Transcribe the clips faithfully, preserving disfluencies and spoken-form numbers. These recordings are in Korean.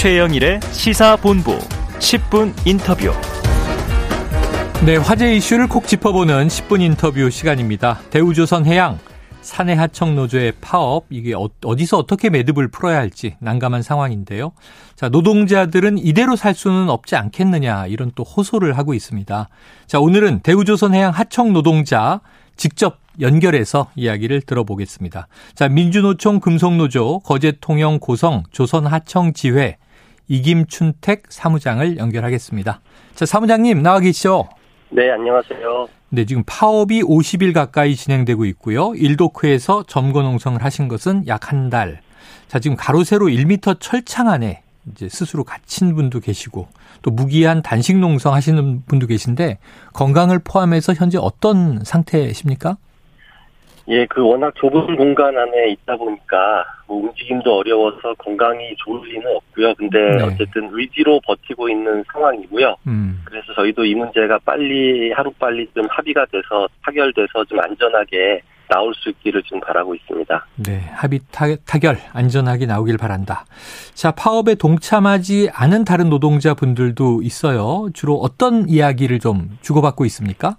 최영일의 시사본부 십 분 인터뷰. 네, 화제 이슈를 콕 짚어보는 십 분 인터뷰 시간입니다. 대우조선해양 사내 하청노조의 파업, 이게 어디서 어떻게 매듭을 풀어야 할지 난감한 상황인데요. 자, 노동자들은 이대로 살 수는 없지 않겠느냐, 이런 또 호소를 하고 있습니다. 자, 오늘은 대우조선해양 하청노동자 직접 연결해서 이야기를 들어보겠습니다. 자, 민주노총 금속노조 거제통영 고성 조선하청지회 이김춘택 사무장을 연결하겠습니다. 자, 사무장님 나와 계시죠? 네, 안녕하세요. 네, 지금 파업이 오십 일 가까이 진행되고 있고요. 일도크에서 점거 농성을 하신 것은 약 한 달. 자, 지금 가로세로 일 미터 철창 안에 이제 스스로 갇힌 분도 계시고 또 무기한 단식 농성 하시는 분도 계신데 건강을 포함해서 현재 어떤 상태십니까? 예, 그 워낙 좁은 공간 안에 있다 보니까 뭐 움직임도 어려워서 건강이 좋을 리는 없고요. 근데 네. 어쨌든 의지로 버티고 있는 상황이고요. 음. 그래서 저희도 이 문제가 빨리 하루빨리 좀 합의가 돼서 타결돼서 좀 안전하게 나올 수 있기를 좀 바라고 있습니다. 네, 합의 타결 안전하게 나오길 바란다. 자, 파업에 동참하지 않은 다른 노동자분들도 있어요. 주로 어떤 이야기를 좀 주고받고 있습니까?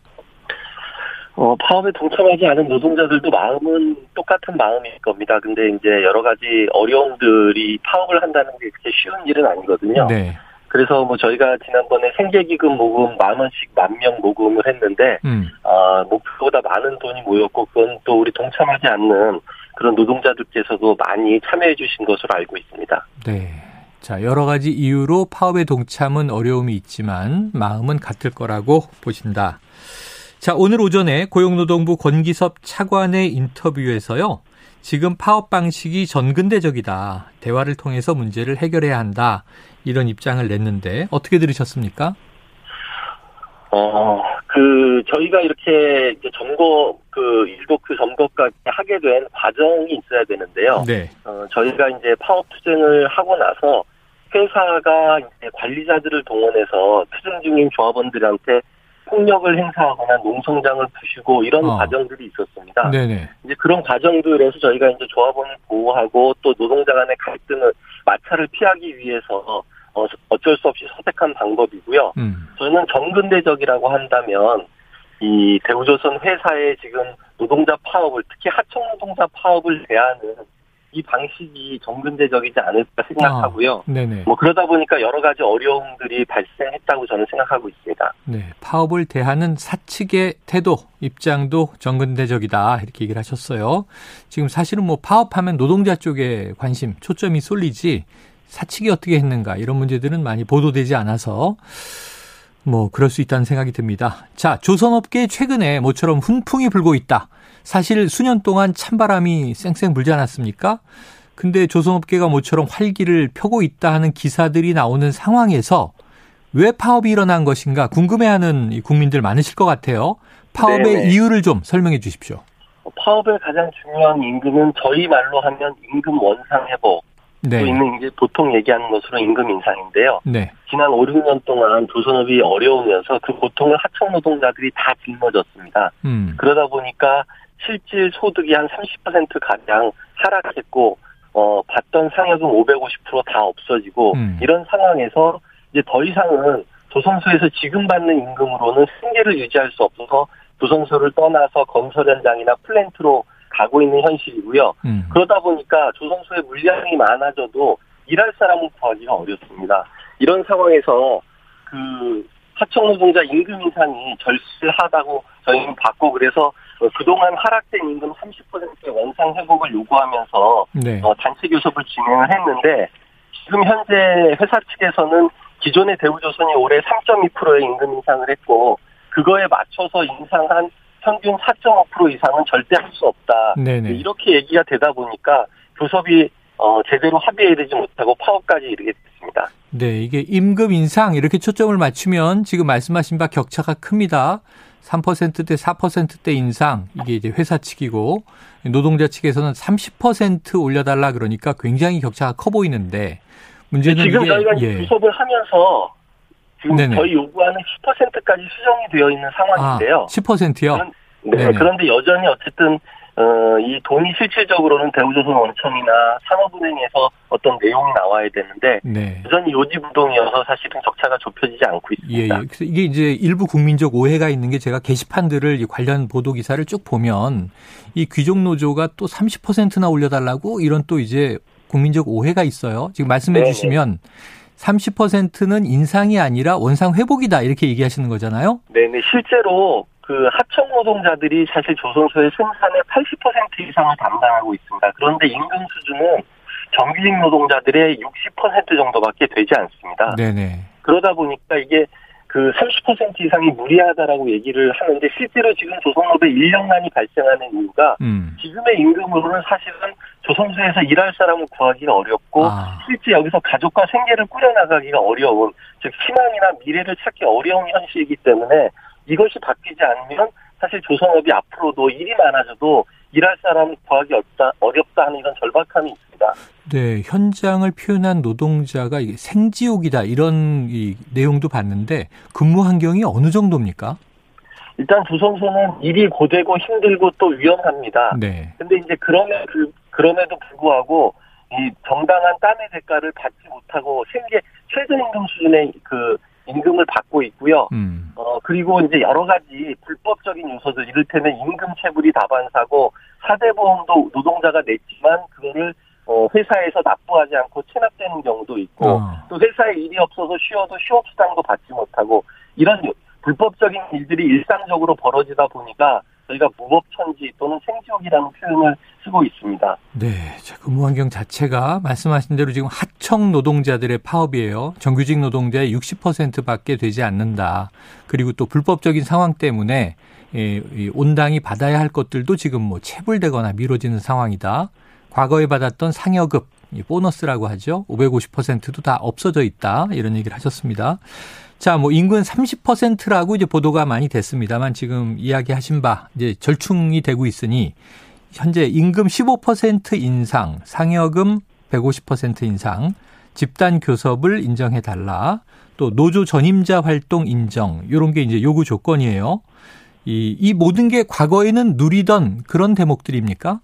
어, 파업에 동참하지 않은 노동자들도 마음은 똑같은 마음일 겁니다. 근데 이제 여러 가지 어려움들이 파업을 한다는 게 그렇게 쉬운 일은 아니거든요. 네. 그래서 뭐 저희가 지난번에 생계기금 모금 만 원씩 만 명 모금을 했는데, 음. 어, 목표보다 많은 돈이 모였고, 그건 또 우리 동참하지 않는 그런 노동자들께서도 많이 참여해 주신 것으로 알고 있습니다. 네. 자, 여러 가지 이유로 파업에 동참은 어려움이 있지만, 마음은 같을 거라고 보신다. 자, 오늘 오전에 고용노동부 권기섭 차관의 인터뷰에서요. 지금 파업 방식이 전근대적이다. 대화를 통해서 문제를 해결해야 한다. 이런 입장을 냈는데 어떻게 들으셨습니까? 어, 그 저희가 이렇게 이제 점거 그 일도크 점거까지 하게 된 과정이 있어야 되는데요. 네. 어, 저희가 이제 파업 투쟁을 하고 나서 회사가 이제 관리자들을 동원해서 투쟁 중인 조합원들한테 폭력을 행사하거나 농성장을 부수고 이런 어. 과정들이 있었습니다. 네네. 이제 그런 과정들에서 저희가 이제 조합원을 보호하고 또 노동자 간의 갈등을 마찰을 피하기 위해서 어쩔 수 없이 선택한 방법이고요. 음. 저는 정근대적이라고 한다면 이 대우조선 회사의 지금 노동자 파업을 특히 하청 노동자 파업을 대하는 이 방식이 정근대적이지 않을까 생각하고요. 아, 네네. 뭐 그러다 보니까 여러 가지 어려움들이 발생했다고 저는 생각하고 있습니다. 네, 파업을 대하는 사측의 태도, 입장도 정근대적이다 이렇게 얘기를 하셨어요. 지금 사실은 뭐 파업하면 노동자 쪽에 관심, 초점이 쏠리지 사측이 어떻게 했는가 이런 문제들은 많이 보도되지 않아서 뭐 그럴 수 있다는 생각이 듭니다. 자, 조선업계 최근에 모처럼 훈풍이 불고 있다. 사실 수년 동안 찬바람이 쌩쌩 불지 않았습니까? 근데 조선업계가 모처럼 활기를 펴고 있다 하는 기사들이 나오는 상황에서 왜 파업이 일어난 것인가 궁금해하는 국민들 많으실 것 같아요. 파업의 네네. 이유를 좀 설명해 주십시오. 파업의 가장 중요한 임금은 저희 말로 하면 임금 원상 회복. 네. 있는 이제 보통 얘기하는 것으로 임금 인상인데요. 네. 지난 오, 육 년 동안 조선업이 어려우면서 그 고통을 하청 노동자들이 다 짊어졌습니다. 음. 그러다 보니까 실질 소득이 한 삼십 퍼센트 가량 하락했고 어, 받던 상여금 오백오십 퍼센트 다 없어지고 음. 이런 상황에서 이제 더 이상은 조선소에서 지금 받는 임금으로는 생계를 유지할 수 없어서 조선소를 떠나서 건설 현장이나 플랜트로 가고 있는 현실이고요. 음. 그러다 보니까 조선소의 물량이 많아져도 일할 사람은 구하기가 어렵습니다. 이런 상황에서 그 하청 노동자 임금 인상이 절실하다고 저희는 봤고 그래서 그동안 하락된 임금 삼십 퍼센트의 원상 회복을 요구하면서 네. 어, 단체 교섭을 진행을 했는데 지금 현재 회사 측에서는 기존의 대우조선이 올해 삼 점 이 퍼센트의 임금 인상을 했고 그거에 맞춰서 인상한 평균 사 점 오 퍼센트 이상은 절대 할 수 없다. 네네. 이렇게 얘기가 되다 보니까 교섭이 어, 제대로 합의되지 못하고 파업까지 이르게 됐습니다. 네, 이게 임금 인상 이렇게 초점을 맞추면 지금 말씀하신 바 격차가 큽니다. 삼 퍼센트대 사 퍼센트대 인상 이게 이제 회사 측이고 노동자 측에서는 삼십 퍼센트 올려달라 그러니까 굉장히 격차가 커 보이는데 문제는 지금 이게, 저희가 예. 교섭을 하면서 지금 네네. 저희 요구하는 십 퍼센트까지 수정이 되어 있는 상황인데요. 아, 십 퍼센트요? 그런, 네, 그런데 여전히 어쨌든 어, 이 돈이 실질적으로는 대우조선 원청이나 산업은행에서 어떤 내용이 나와야 되는데 네. 여전히 요지부동이어서 사실은 적차가 좁혀지지 않고 있습니다. 예, 예. 그래서 이게 이제 일부 국민적 오해가 있는 게 제가 게시판들을 이 관련 보도 기사를 쭉 보면 이 귀족노조가 또 삼십 퍼센트나 올려달라고 이런 또 이제 국민적 오해가 있어요. 지금 말씀해 네네. 주시면 삼십 퍼센트는 인상이 아니라 원상 회복이다 이렇게 얘기하시는 거잖아요. 네네 실제로. 그 하청 노동자들이 사실 조선소의 생산의 팔십 퍼센트 이상을 담당하고 있습니다. 그런데 임금 수준은 정규직 노동자들의 육십 퍼센트 정도밖에 되지 않습니다. 네네. 그러다 보니까 이게 그 삼십 퍼센트 이상이 무리하다라고 얘기를 하는데 실제로 지금 조선업에 인력난이 발생하는 이유가 음. 지금의 임금으로는 사실은 조선소에서 일할 사람을 구하기가 어렵고 아. 실제 여기서 가족과 생계를 꾸려나가기가 어려운 즉 희망이나 미래를 찾기 어려운 현실이기 때문에 이것이 바뀌지 않으면 사실 조선업이 앞으로도 일이 많아져도 일할 사람을 구하기 어렵다, 어렵다 하는 이런 절박함이 있습니다. 네, 현장을 표현한 노동자가 생지옥이다 이런 이 내용도 봤는데 근무 환경이 어느 정도입니까? 일단 조선소는 일이 고되고 힘들고 또 위험합니다. 네. 근데 이제 그러면 그, 그럼에도 불구하고 이 정당한 땀의 대가를 받지 못하고 생계 최저임금 수준의 그 임금을 받고 있고요. 음. 어, 그리고 이제 여러 가지 불법적인 요소들, 이를테면 임금 체불이 다반사고, 사대보험도 노동자가 냈지만, 그거를, 어, 회사에서 납부하지 않고 체납되는 경우도 있고, 어. 또 회사에 일이 없어서 쉬어도 휴업수당도 받지 못하고, 이런 불법적인 일들이 일상적으로 벌어지다 보니까, 저희가 무법천지 또는 생지옥이라는 표현을 쓰고 있습니다. 네, 자, 근무 환경 자체가 말씀하신 대로 지금 하청 노동자들의 파업이에요. 정규직 노동자의 육십 퍼센트밖에 되지 않는다. 그리고 또 불법적인 상황 때문에 온당이 받아야 할 것들도 지금 뭐 체불되거나 미뤄지는 상황이다. 과거에 받았던 상여급, 보너스라고 하죠. 오백오십 퍼센트도 다 없어져 있다. 이런 얘기를 하셨습니다. 자, 뭐 인근 삼십 퍼센트라고 이제 보도가 많이 됐습니다만 지금 이야기하신 바 이제 절충이 되고 있으니 현재 임금 십오 퍼센트 인상, 상여금 백오십 퍼센트 인상, 집단 교섭을 인정해 달라. 또 노조 전임자 활동 인정. 요런 게 이제 요구 조건이에요. 이 이 모든 게 과거에는 누리던 그런 대목들입니까?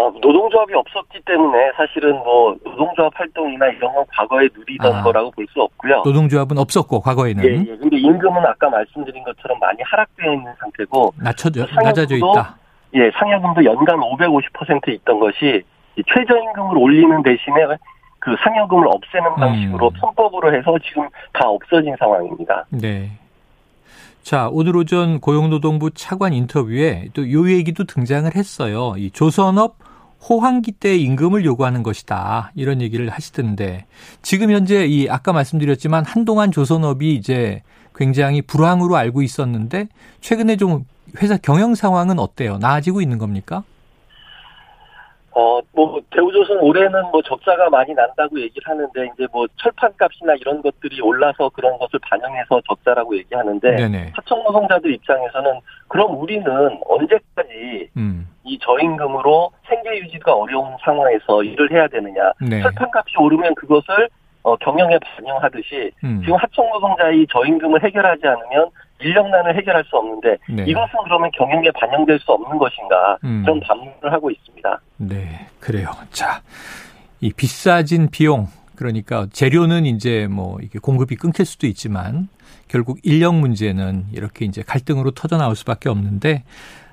어, 노동조합이 없었기 때문에 사실은 뭐 노동조합 활동이나 이런 건 과거에 누리던 아, 거라고 볼 수 없고요. 노동조합은 없었고 과거에는. 예, 예. 근데 임금은 아까 말씀드린 것처럼 많이 하락되어 있는 상태고. 낮춰져, 낮아져 있다. 예, 상여금도 연간 오백오십 퍼센트 있던 것이 최저임금을 올리는 대신에 그 상여금을 없애는 방식으로 음. 편법으로 해서 지금 다 없어진 상황입니다. 네. 자, 오늘 오전 고용노동부 차관 인터뷰에 또 요 얘기도 등장을 했어요. 이 조선업 호황기 때 임금을 요구하는 것이다. 이런 얘기를 하시던데 지금 현재 이 아까 말씀드렸지만 한동안 조선업이 이제 굉장히 불황으로 알고 있었는데 최근에 좀 회사 경영 상황은 어때요? 나아지고 있는 겁니까? 어, 뭐 대우조선 올해는 뭐 적자가 많이 난다고 얘기를 하는데 이제 뭐 철판값이나 이런 것들이 올라서 그런 것을 반영해서 적자라고 얘기하는데 네네. 하청 노동자들 입장에서는 그럼 우리는 언제까지 음. 이 저임금으로 생계 유지가 어려운 상황에서 일을 해야 되느냐? 네. 철판값이 오르면 그것을 어, 경영에 반영하듯이 음. 지금 하청 노동자의 저임금을 해결하지 않으면 인력난을 해결할 수 없는데 네. 이것은 그러면 경영에 반영될 수 없는 것인가 음. 그런 반문을 하고 있습니다. 네, 그래요. 자, 이 비싸진 비용 그러니까 재료는 이제 뭐 이게 공급이 끊길 수도 있지만 결국 인력 문제는 이렇게 이제 갈등으로 터져 나올 수밖에 없는데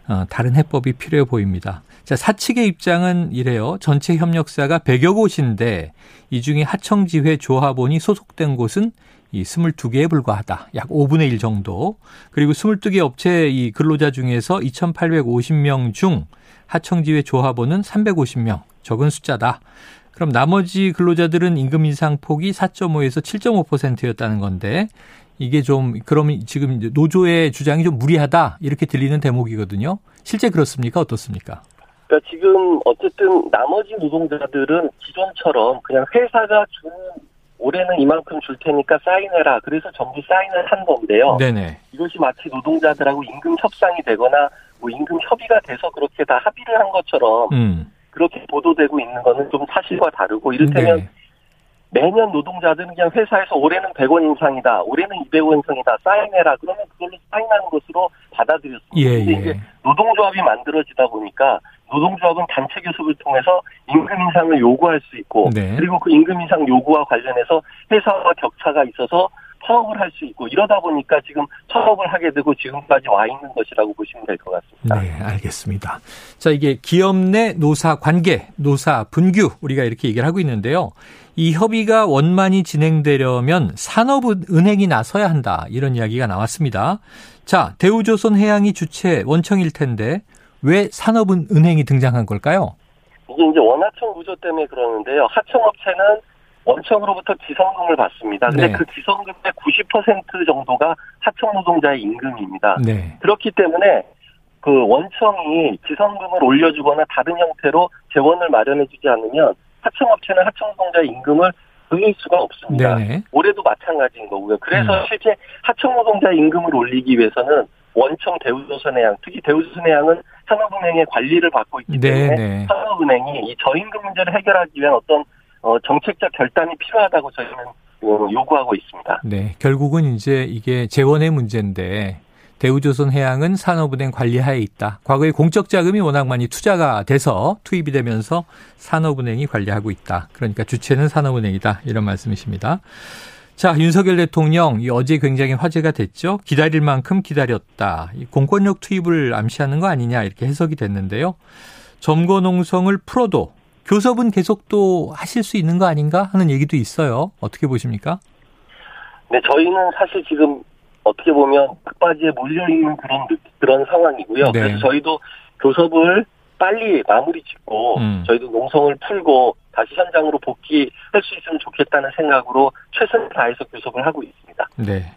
어, 다른 해법이 필요해 보입니다. 자, 사측의 입장은 이래요. 전체 협력사가 백여 곳인데 이 중에 하청지회 조합원이 소속된 곳은 이 이십이 개에 불과하다. 약 오분의 일 정도. 그리고 이십이 개 업체 이 근로자 중에서 이천팔백오십 명 중 하청지회 조합원은 삼백오십 명. 적은 숫자다. 그럼 나머지 근로자들은 임금 인상 폭이 사 점 오에서 칠 점 오 퍼센트였다는 건데 이게 좀 그러면 지금 노조의 주장이 좀 무리하다 이렇게 들리는 대목이거든요. 실제 그렇습니까? 어떻습니까? 그러니까 지금 어쨌든 나머지 노동자들은 기존처럼 그냥 회사가 준 올해는 이만큼 줄 테니까 사인해라. 그래서 전부 사인을 한 건데요. 네네. 이것이 마치 노동자들하고 임금 협상이 되거나 뭐 임금 협의가 돼서 그렇게 다 합의를 한 것처럼 음. 그렇게 보도되고 있는 거는 좀 사실과 다르고 이를테면 네. 매년 노동자들은 그냥 회사에서 올해는 백 원 인상이다, 올해는 이백 원 인상이다, 사인해라. 그러면 그걸로 사인하는 것으로 받아들였습니다. 그런데 예, 예. 이제 노동조합이 만들어지다 보니까 노동조합은 단체 교섭을 통해서 임금 인상을 요구할 수 있고, 네. 그리고 그 임금 인상 요구와 관련해서 회사와 격차가 있어서 처업을 할 수 있고, 이러다 보니까 지금 처업을 하게 되고 지금까지 와 있는 것이라고 보시면 될 것 같습니다. 네, 알겠습니다. 자, 이게 기업 내 노사 관계, 노사 분규 우리가 이렇게 얘기를 하고 있는데요. 이 협의가 원만히 진행되려면 산업은행이 나서야 한다, 이런 이야기가 나왔습니다. 자, 대우조선해양이 주체 원청일 텐데 왜 산업은행이 등장한 걸까요? 이게 이제 원하청 구조 때문에 그러는데요. 하청업체는 원청으로부터 지성금을 받습니다. 근데 네. 그 지성금의 구십 퍼센트 정도가 하청 노동자의 임금입니다. 네. 그렇기 때문에 그 원청이 지성금을 올려주거나 다른 형태로 재원을 마련해주지 않으면 하청업체는 하청 노동자의 임금을 늘릴 수가 없습니다. 네네. 올해도 마찬가지인 거고요. 그래서 음. 실제 하청 노동자의 임금을 올리기 위해서는 원청 대우조선해양, 특히 대우조선해양은 산업은행의 관리를 받고 있기 때문에 네네. 산업은행이 이 저임금 문제를 해결하기 위한 어떤 어, 정책적 결단이 필요하다고 저희는 요구하고 있습니다. 네, 결국은 이제 이게 재원의 문제인데 대우조선해양은 산업은행 관리하에 있다. 과거에 공적 자금이 워낙 많이 투자가 돼서 투입이 되면서 산업은행이 관리하고 있다. 그러니까 주체는 산업은행이다. 이런 말씀이십니다. 자, 윤석열 대통령 이 어제 굉장히 화제가 됐죠. 기다릴 만큼 기다렸다. 이 공권력 투입을 암시하는 거 아니냐 이렇게 해석이 됐는데요. 점거농성을 풀어도 교섭은 계속 또 하실 수 있는 거 아닌가 하는 얘기도 있어요. 어떻게 보십니까? 네, 저희는 사실 지금 어떻게 보면 막바지에 몰려있는 그런 그런 상황이고요. 네. 그래서 저희도 교섭을 빨리 마무리 짓고 음. 저희도 농성을 풀고 다시 현장으로 복귀할 수 있으면 좋겠다는 생각으로 최선을 다해서 교섭을 하고 있습니다. 네.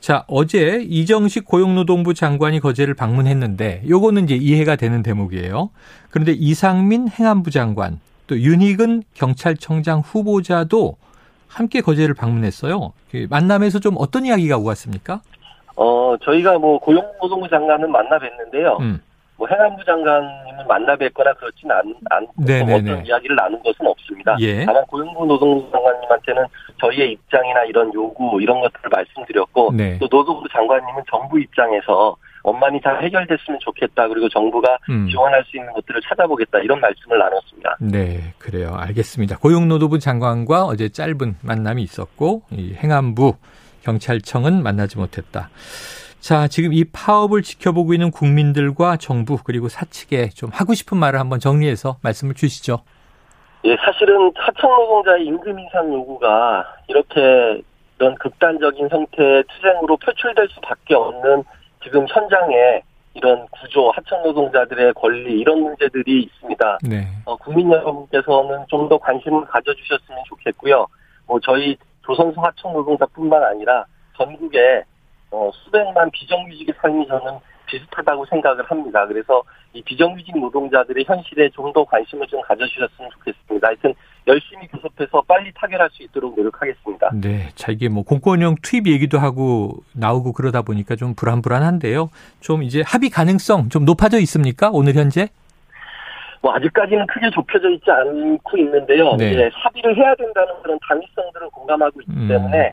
자, 어제 이정식 고용노동부 장관이 거제를 방문했는데 요거는 이제 이해가 되는 대목이에요. 그런데 이상민 행안부 장관, 또 윤희근 경찰청장 후보자도 함께 거제를 방문했어요. 만남에서 좀 어떤 이야기가 오갔습니까? 어, 저희가 뭐 고용노동부 장관은 만나 뵀는데요. 음. 뭐 행안부 장관님을 만나 뵙거나 그렇진 않, 않고 어떤 이야기를 나눈 것은 없습니다. 예. 다만 고용부 노동부 장관님한테는 저희의 입장이나 이런 요구 이런 것들을 말씀드렸고 네. 또 노동부 장관님은 정부 입장에서 원만히 잘 해결됐으면 좋겠다. 그리고 정부가 음. 지원할 수 있는 것들을 찾아보겠다. 이런 말씀을 나눴습니다. 네, 그래요. 알겠습니다. 고용노동부 장관과 어제 짧은 만남이 있었고 이 행안부, 경찰청은 만나지 못했다. 자, 지금 이 파업을 지켜보고 있는 국민들과 정부 그리고 사측에 좀 하고 싶은 말을 한번 정리해서 말씀을 주시죠. 예, 사실은 하청 노동자의 임금 인상 요구가 이렇게 이런 극단적인 형태의 투쟁으로 표출될 수밖에 없는 지금 현장에 이런 구조, 하청 노동자들의 권리 이런 문제들이 있습니다. 네. 어, 국민 여러분께서는 좀 더 관심을 가져주셨으면 좋겠고요. 뭐 저희 조선소 하청 노동자뿐만 아니라 전국에 어, 수백만 비정규직의 삶이 저는 비슷하다고 생각을 합니다. 그래서 이 비정규직 노동자들의 현실에 좀 더 관심을 좀 가져주셨으면 좋겠습니다. 하여튼 열심히 교섭해서 빨리 타결할 수 있도록 노력하겠습니다. 네, 자, 이게 뭐 공권력 투입 얘기도 하고 나오고 그러다 보니까 좀 불안불안한데요. 좀 이제 합의 가능성 좀 높아져 있습니까? 오늘 현재? 뭐 아직까지는 크게 좁혀져 있지 않고 있는데요. 네. 이제 합의를 해야 된다는 그런 당위성들은 공감하고 있기 음. 때문에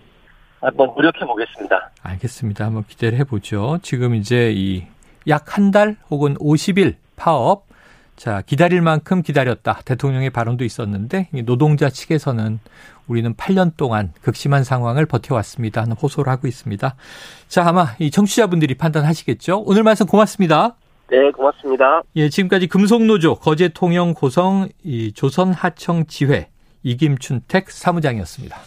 한번 노력해 보겠습니다. 알겠습니다. 한번 기대를 해보죠. 지금 이제 이 약 한 달 혹은 오십 일 파업. 자, 기다릴 만큼 기다렸다. 대통령의 발언도 있었는데 노동자 측에서는 우리는 팔 년 동안 극심한 상황을 버텨왔습니다 하는 호소를 하고 있습니다. 자, 아마 이 청취자분들이 판단하시겠죠. 오늘 말씀 고맙습니다. 네, 고맙습니다. 예, 지금까지 금속노조 거제통영 고성 조선하청지회 이김춘택 사무장이었습니다.